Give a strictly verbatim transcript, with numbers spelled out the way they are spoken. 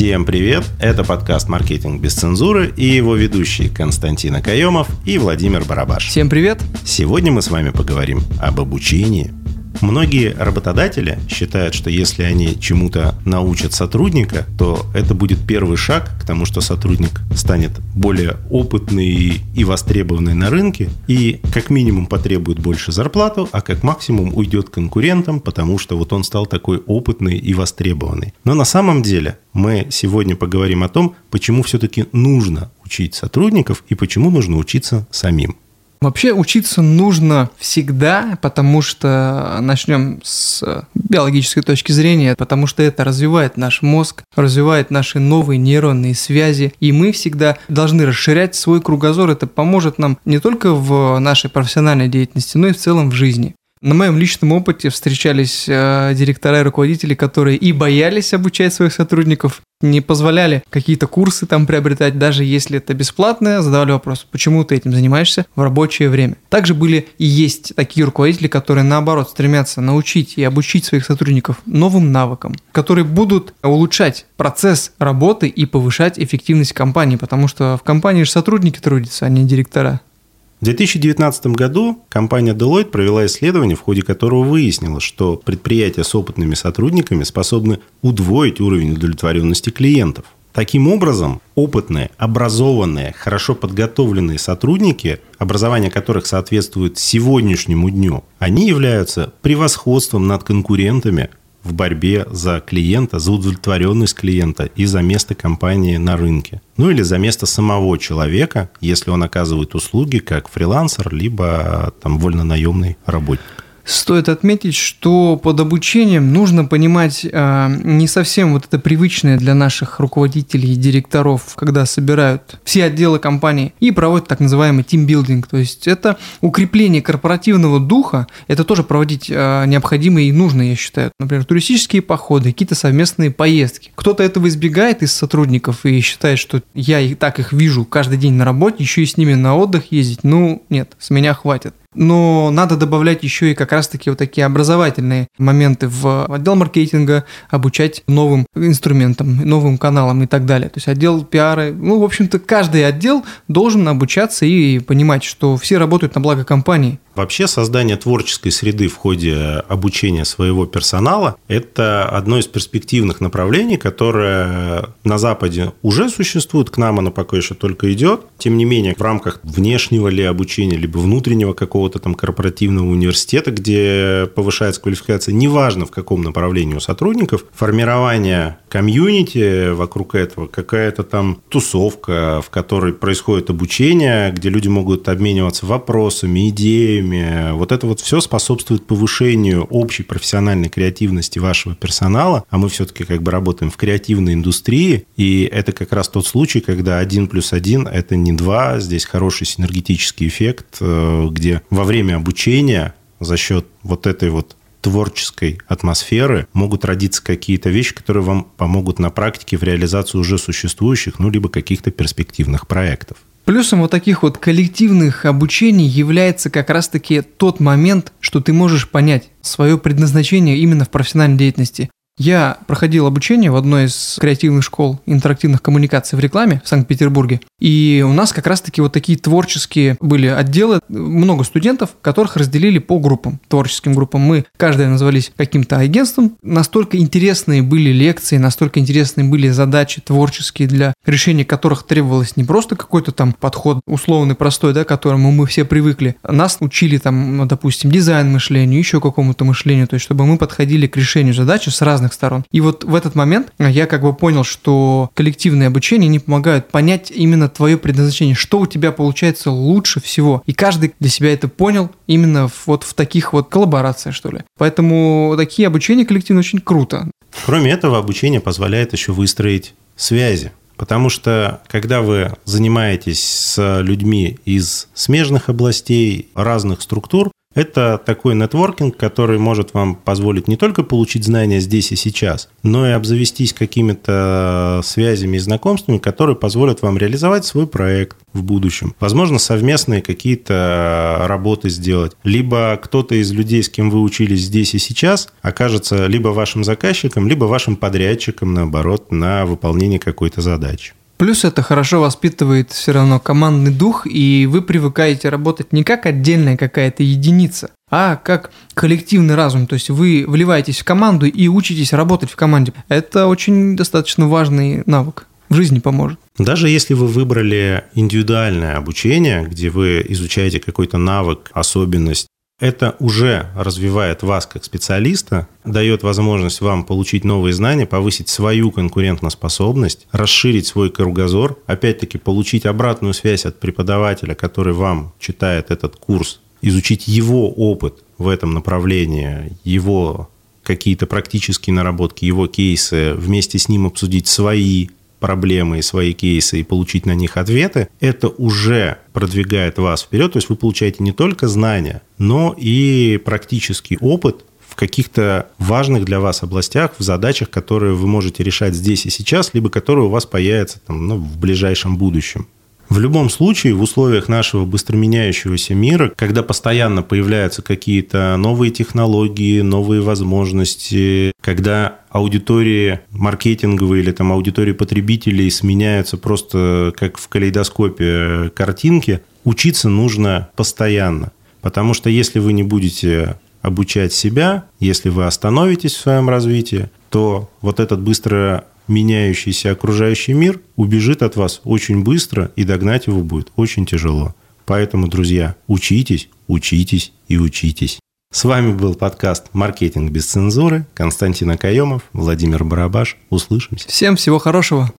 Всем привет! Это подкаст «Маркетинг без цензуры» и его ведущие Константин Акаемов и Владимир Барабаш. Всем привет! Сегодня мы с вами поговорим об обучении. Многие работодатели считают, что если они чему-то научат сотрудника, то это будет первый шаг к тому, что сотрудник станет более опытный и востребованный на рынке и как минимум потребует больше зарплату, а как максимум уйдет к конкурентам, потому что вот он стал такой опытный и востребованный. Но на самом деле мы сегодня поговорим о том, почему все-таки нужно учить сотрудников и почему нужно учиться самим. Вообще учиться нужно всегда, потому что, начнем с биологической точки зрения, потому что это развивает наш мозг, развивает наши новые нейронные связи, и мы всегда должны расширять свой кругозор. Это поможет нам не только в нашей профессиональной деятельности, но и в целом в жизни. На моем личном опыте встречались э, директора и руководители, которые и боялись обучать своих сотрудников, не позволяли какие-то курсы там приобретать, даже если это бесплатно, задавали вопрос, почему ты этим занимаешься в рабочее время. Также были и есть такие руководители, которые наоборот стремятся научить и обучить своих сотрудников новым навыкам, которые будут улучшать процесс работы и повышать эффективность компании, потому что в компании же сотрудники трудятся, а не директора. В две тысячи девятнадцатом году компания Deloitte провела исследование, в ходе которого выяснилось, что предприятия с опытными сотрудниками способны удвоить уровень удовлетворенности клиентов. Таким образом, опытные, образованные, хорошо подготовленные сотрудники, образование которых соответствует сегодняшнему дню, они являются превосходством над конкурентами в борьбе за клиента, за удовлетворенность клиента и за место компании на рынке. Ну или за место самого человека, если он оказывает услуги как фрилансер, либо там вольнонаемный работник. Стоит отметить, что под обучением нужно понимать э, не совсем вот это привычное для наших руководителей и директоров, когда собирают все отделы компании и проводят так называемый тимбилдинг. То есть это укрепление корпоративного духа, это тоже проводить э, необходимо и нужно, я считаю. Например, туристические походы, какие-то совместные поездки. Кто-то этого избегает из сотрудников и считает, что я и так их вижу каждый день на работе, еще и с ними на отдых ездить. Ну нет, с меня хватит. Но надо добавлять еще и как раз-таки вот такие образовательные моменты в отдел маркетинга, обучать новым инструментам, новым каналам и так далее. То есть отдел пиара, ну, в общем-то, каждый отдел должен обучаться и понимать, что все работают на благо компании. Вообще создание творческой среды в ходе обучения своего персонала – это одно из перспективных направлений, которое на Западе уже существует, к нам оно пока еще только идет. Тем не менее, в рамках внешнего ли обучения, либо внутреннего какого-то там корпоративного университета, где повышается квалификация, неважно в каком направлении у сотрудников, формирование комьюнити вокруг этого, какая-то там тусовка, в которой происходит обучение, где люди могут обмениваться вопросами, идеями. Вот это вот все способствует повышению общей профессиональной креативности вашего персонала, а мы все-таки как бы работаем в креативной индустрии, и это как раз тот случай, когда один плюс один – это не два, здесь хороший синергетический эффект, где во время обучения за счет вот этой вот творческой атмосферы могут родиться какие-то вещи, которые вам помогут на практике в реализации уже существующих, ну, либо каких-то перспективных проектов. Плюсом вот таких вот коллективных обучений является как раз-таки тот момент, что ты можешь понять свое предназначение именно в профессиональной деятельности. Я проходил обучение в одной из креативных школ интерактивных коммуникаций в рекламе в Санкт-Петербурге, и у нас как раз-таки вот такие творческие были отделы, много студентов, которых разделили по группам, творческим группам. Мы, каждая назвались каким-то агентством. Настолько интересные были лекции, настолько интересные были задачи творческие, для решения которых требовалось не просто какой-то там подход условный, простой, да, к которому мы все привыкли. Нас учили там, допустим, дизайн-мышлению, еще какому-то мышлению, то есть чтобы мы подходили к решению задачи с разных сторон. И вот в этот момент я как бы понял, что коллективные обучения не помогают понять именно твое предназначение, что у тебя получается лучше всего. И каждый для себя это понял именно вот в таких вот коллаборациях, что ли. Поэтому такие обучения коллективные очень круто. Кроме этого, обучение позволяет еще выстроить связи. Потому что, когда вы занимаетесь с людьми из смежных областей, разных структур, Это такой нетворкинг, который может вам позволить не только получить знания здесь и сейчас, но и обзавестись какими-то связями и знакомствами, которые позволят вам реализовать свой проект в будущем. Возможно, совместные какие-то работы сделать. Либо кто-то из людей, с кем вы учились здесь и сейчас, окажется либо вашим заказчиком, либо вашим подрядчиком, наоборот, на выполнение какой-то задачи. Плюс это хорошо воспитывает все равно командный дух, и вы привыкаете работать не как отдельная какая-то единица, а как коллективный разум. То есть вы вливаетесь в команду и учитесь работать в команде. Это очень достаточно важный навык. В жизни поможет. Даже если вы выбрали индивидуальное обучение, где вы изучаете какой-то навык, особенность, это уже развивает вас как специалиста, дает возможность вам получить новые знания, повысить свою конкурентоспособность, расширить свой кругозор, опять-таки получить обратную связь от преподавателя, который вам читает этот курс, изучить его опыт в этом направлении, его какие-то практические наработки, его кейсы, вместе с ним обсудить свои проблемы и свои кейсы и получить на них ответы, это уже продвигает вас вперед. То есть вы получаете не только знания, но и практический опыт в каких-то важных для вас областях, в задачах, которые вы можете решать здесь и сейчас, либо которые у вас появятся там, ну, в ближайшем будущем. В любом случае, в условиях нашего быстро меняющегося мира, когда постоянно появляются какие-то новые технологии, новые возможности, когда аудитории маркетинговые или там, аудитории потребителей сменяются просто как в калейдоскопе картинки, учиться нужно постоянно. Потому что если вы не будете обучать себя, если вы остановитесь в своем развитии, то вот этот быстро меняющийся окружающий мир убежит от вас очень быстро, и догнать его будет очень тяжело. Поэтому, друзья, учитесь, учитесь и учитесь. С вами был подкаст «Маркетинг без цензуры». Константин Акаемов, Владимир Барабаш. Услышимся. Всем всего хорошего.